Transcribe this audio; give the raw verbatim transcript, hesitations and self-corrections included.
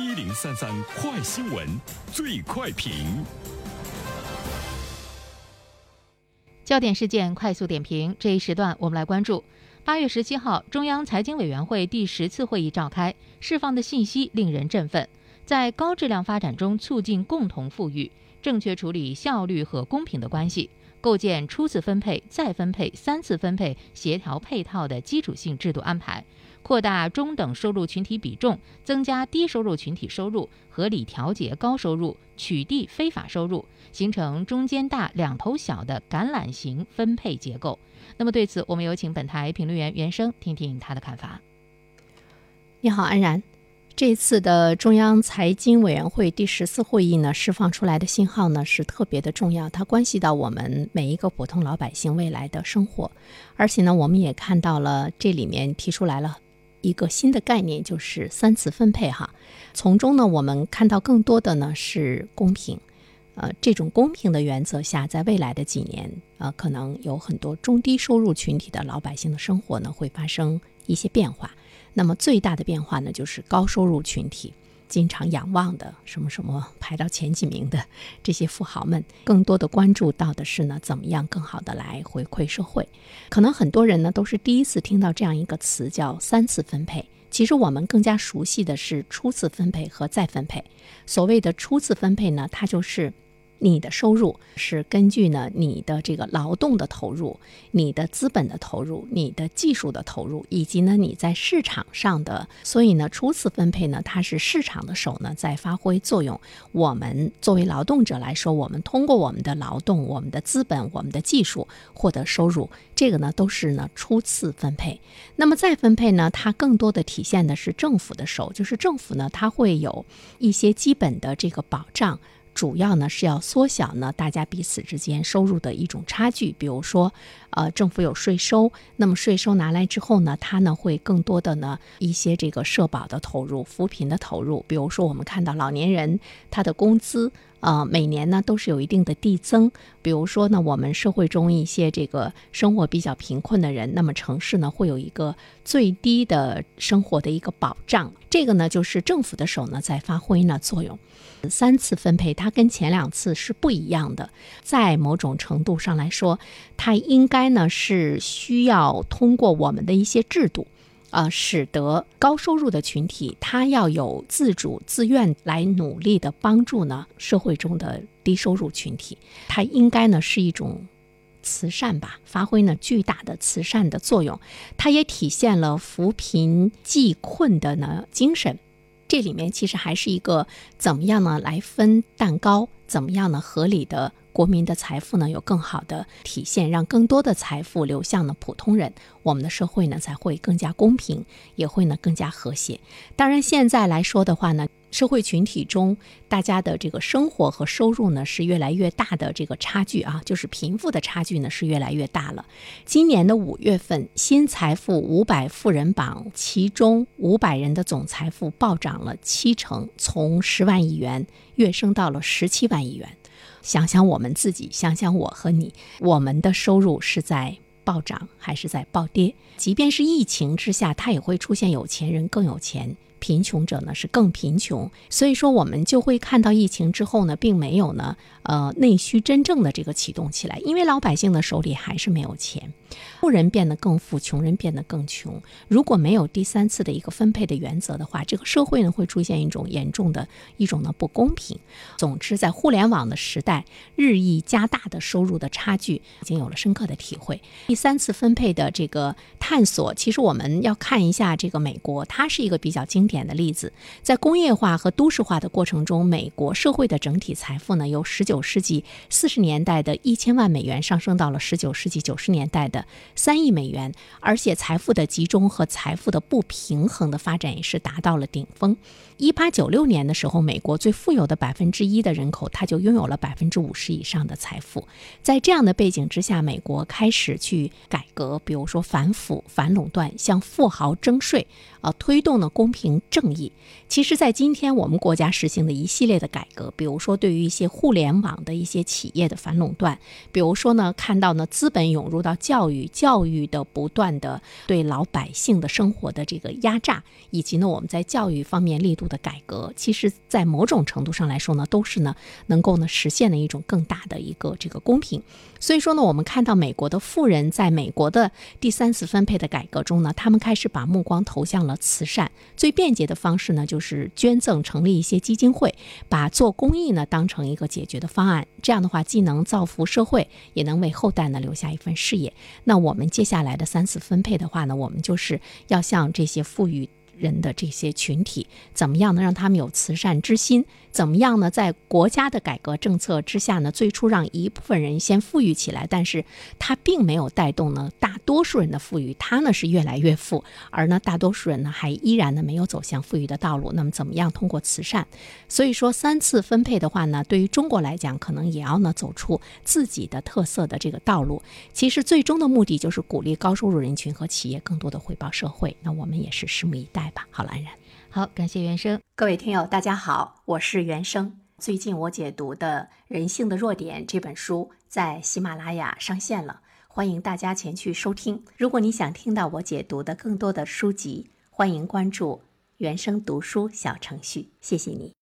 一零三三快新闻最快评，焦点事件快速点评。这一时段我们来关注：八月十七号，中央财经委员会第十次会议召开，释放的信息令人振奋。在高质量发展中促进共同富裕，正确处理效率和公平的关系，构建初次分配、再分配、三次分配协调配套的基础性制度安排。扩大中等收入群体比重，增加低收入群体收入，合理调节高收入，取缔非法收入，形成中间大两头小的橄榄型分配结构。那么对此，我们有请本台评论员袁生听听他的看法。你好，安然。这次的中央财经委员会第十次会议呢，释放出来的信号呢是特别的重要，它关系到我们每一个普通老百姓未来的生活。而且呢，我们也看到了这里面提出来了一个新的概念，就是三次分配哈，从中呢我们看到更多的呢是公平，呃，这种公平的原则下，在未来的几年，呃，可能有很多中低收入群体的老百姓的生活呢会发生一些变化。那么最大的变化呢，就是高收入群体经常仰望的什么什么排到前几名的这些富豪们，更多的关注到的是呢，怎么样更好的来回馈社会。可能很多人呢都是第一次听到这样一个词叫三次分配，其实我们更加熟悉的是初次分配和再分配。所谓的初次分配呢，它就是你的收入是根据呢你的这个劳动的投入、你的资本的投入、你的技术的投入，以及呢你在市场上的，所以呢初次分配呢，它是市场的手呢在发挥作用。我们作为劳动者来说，我们通过我们的劳动、我们的资本、我们的技术获得收入，这个呢都是呢初次分配。那么再分配呢，它更多的体现的是政府的手，就是政府呢它会有一些基本的这个保障，主要呢是要缩小呢大家彼此之间收入的一种差距。比如说呃，政府有税收，那么税收拿来之后呢，它呢会更多的呢一些这个社保的投入、扶贫的投入。比如说我们看到老年人他的工资呃，每年呢都是有一定的递增。比如说呢，我们社会中一些这个生活比较贫困的人，那么城市呢会有一个最低的生活的一个保障，这个呢就是政府的手呢在发挥呢作用。三次分配它跟前两次是不一样的，在某种程度上来说，它应该呢是需要通过我们的一些制度呃，使得高收入的群体他要有自主自愿来努力的帮助呢社会中的低收入群体。他应该呢是一种慈善吧，发挥呢巨大的慈善的作用。它也体现了扶贫济困的呢精神。这里面其实还是一个怎么样呢来分蛋糕，怎么样呢合理的国民的财富呢有更好的体现，让更多的财富流向了普通人，我们的社会呢才会更加公平，也会呢更加和谐。当然现在来说的话呢，社会群体中大家的这个生活和收入呢是越来越大的这个差距啊，就是贫富的差距呢是越来越大了。今年的五月份，新财富五百富人榜其中五百人的总财富暴涨了七成，从十万亿元跃升到了十七万亿元。想想我们自己，想想我和你，我们的收入是在暴涨还是在暴跌？即便是疫情之下，它也会出现有钱人更有钱，贫穷者呢是更贫穷。所以说我们就会看到疫情之后呢，并没有呢呃内需真正的这个启动起来，因为老百姓的手里还是没有钱。富人变得更富，穷人变得更穷。如果没有第三次的一个分配的原则的话，这个社会呢会出现一种严重的一种呢不公平。总之，在互联网的时代，日益加大的收入的差距已经有了深刻的体会。第三次分配的这个探索，其实我们要看一下这个美国，它是一个比较经典的例子。在工业化和都市化的过程中，美国社会的整体财富呢由十九世纪四十年代的一千万美元上升到了十九世纪九十年代的三亿美元，而且财富的集中和财富的不平衡的发展也是达到了顶峰。一八九六年的时候，美国最富有的 百分之一 的人口，他就拥有了 百分之五十 以上的财富。在这样的背景之下，美国开始去改革，比如说反腐、反垄断，向富豪征税啊，推动呢公平正义。其实，在今天我们国家实行的一系列的改革，比如说对于一些互联网的一些企业的反垄断，比如说呢看到呢资本涌入到教育，教育的不断的对老百姓的生活的这个压榨，以及呢我们在教育方面力度的改革，其实在某种程度上来说呢，都是呢能够呢实现了一种更大的一个这个公平。所以说呢，我们看到美国的富人在美国的第三次分配的改革中呢，他们开始把目光投向了慈善。最便捷的方式呢，就是捐赠，成立一些基金会，把做公益呢当成一个解决的方案。这样的话，既能造福社会，也能为后代呢留下一份事业。那我们接下来的三次分配的话呢，我们就是要向这些富裕人的这些群体，怎么样呢让他们有慈善之心，怎么样呢在国家的改革政策之下呢，最初让一部分人先富裕起来，但是他并没有带动呢大多数人的富裕，他呢是越来越富，而呢大多数人呢还依然呢没有走向富裕的道路。那么怎么样通过慈善？所以说三次分配的话呢，对于中国来讲，可能也要呢走出自己的特色的这个道路。其实最终的目的就是鼓励高收入人群和企业更多的回报社会。那我们也是拭目以待吧。好了，安然。好，感谢袁生。各位听友大家好，我是袁生。最近我解读的《人性的弱点》这本书在喜马拉雅上线了，欢迎大家前去收听。如果你想听到我解读的更多的书籍，欢迎关注袁生读书小程序。谢谢你。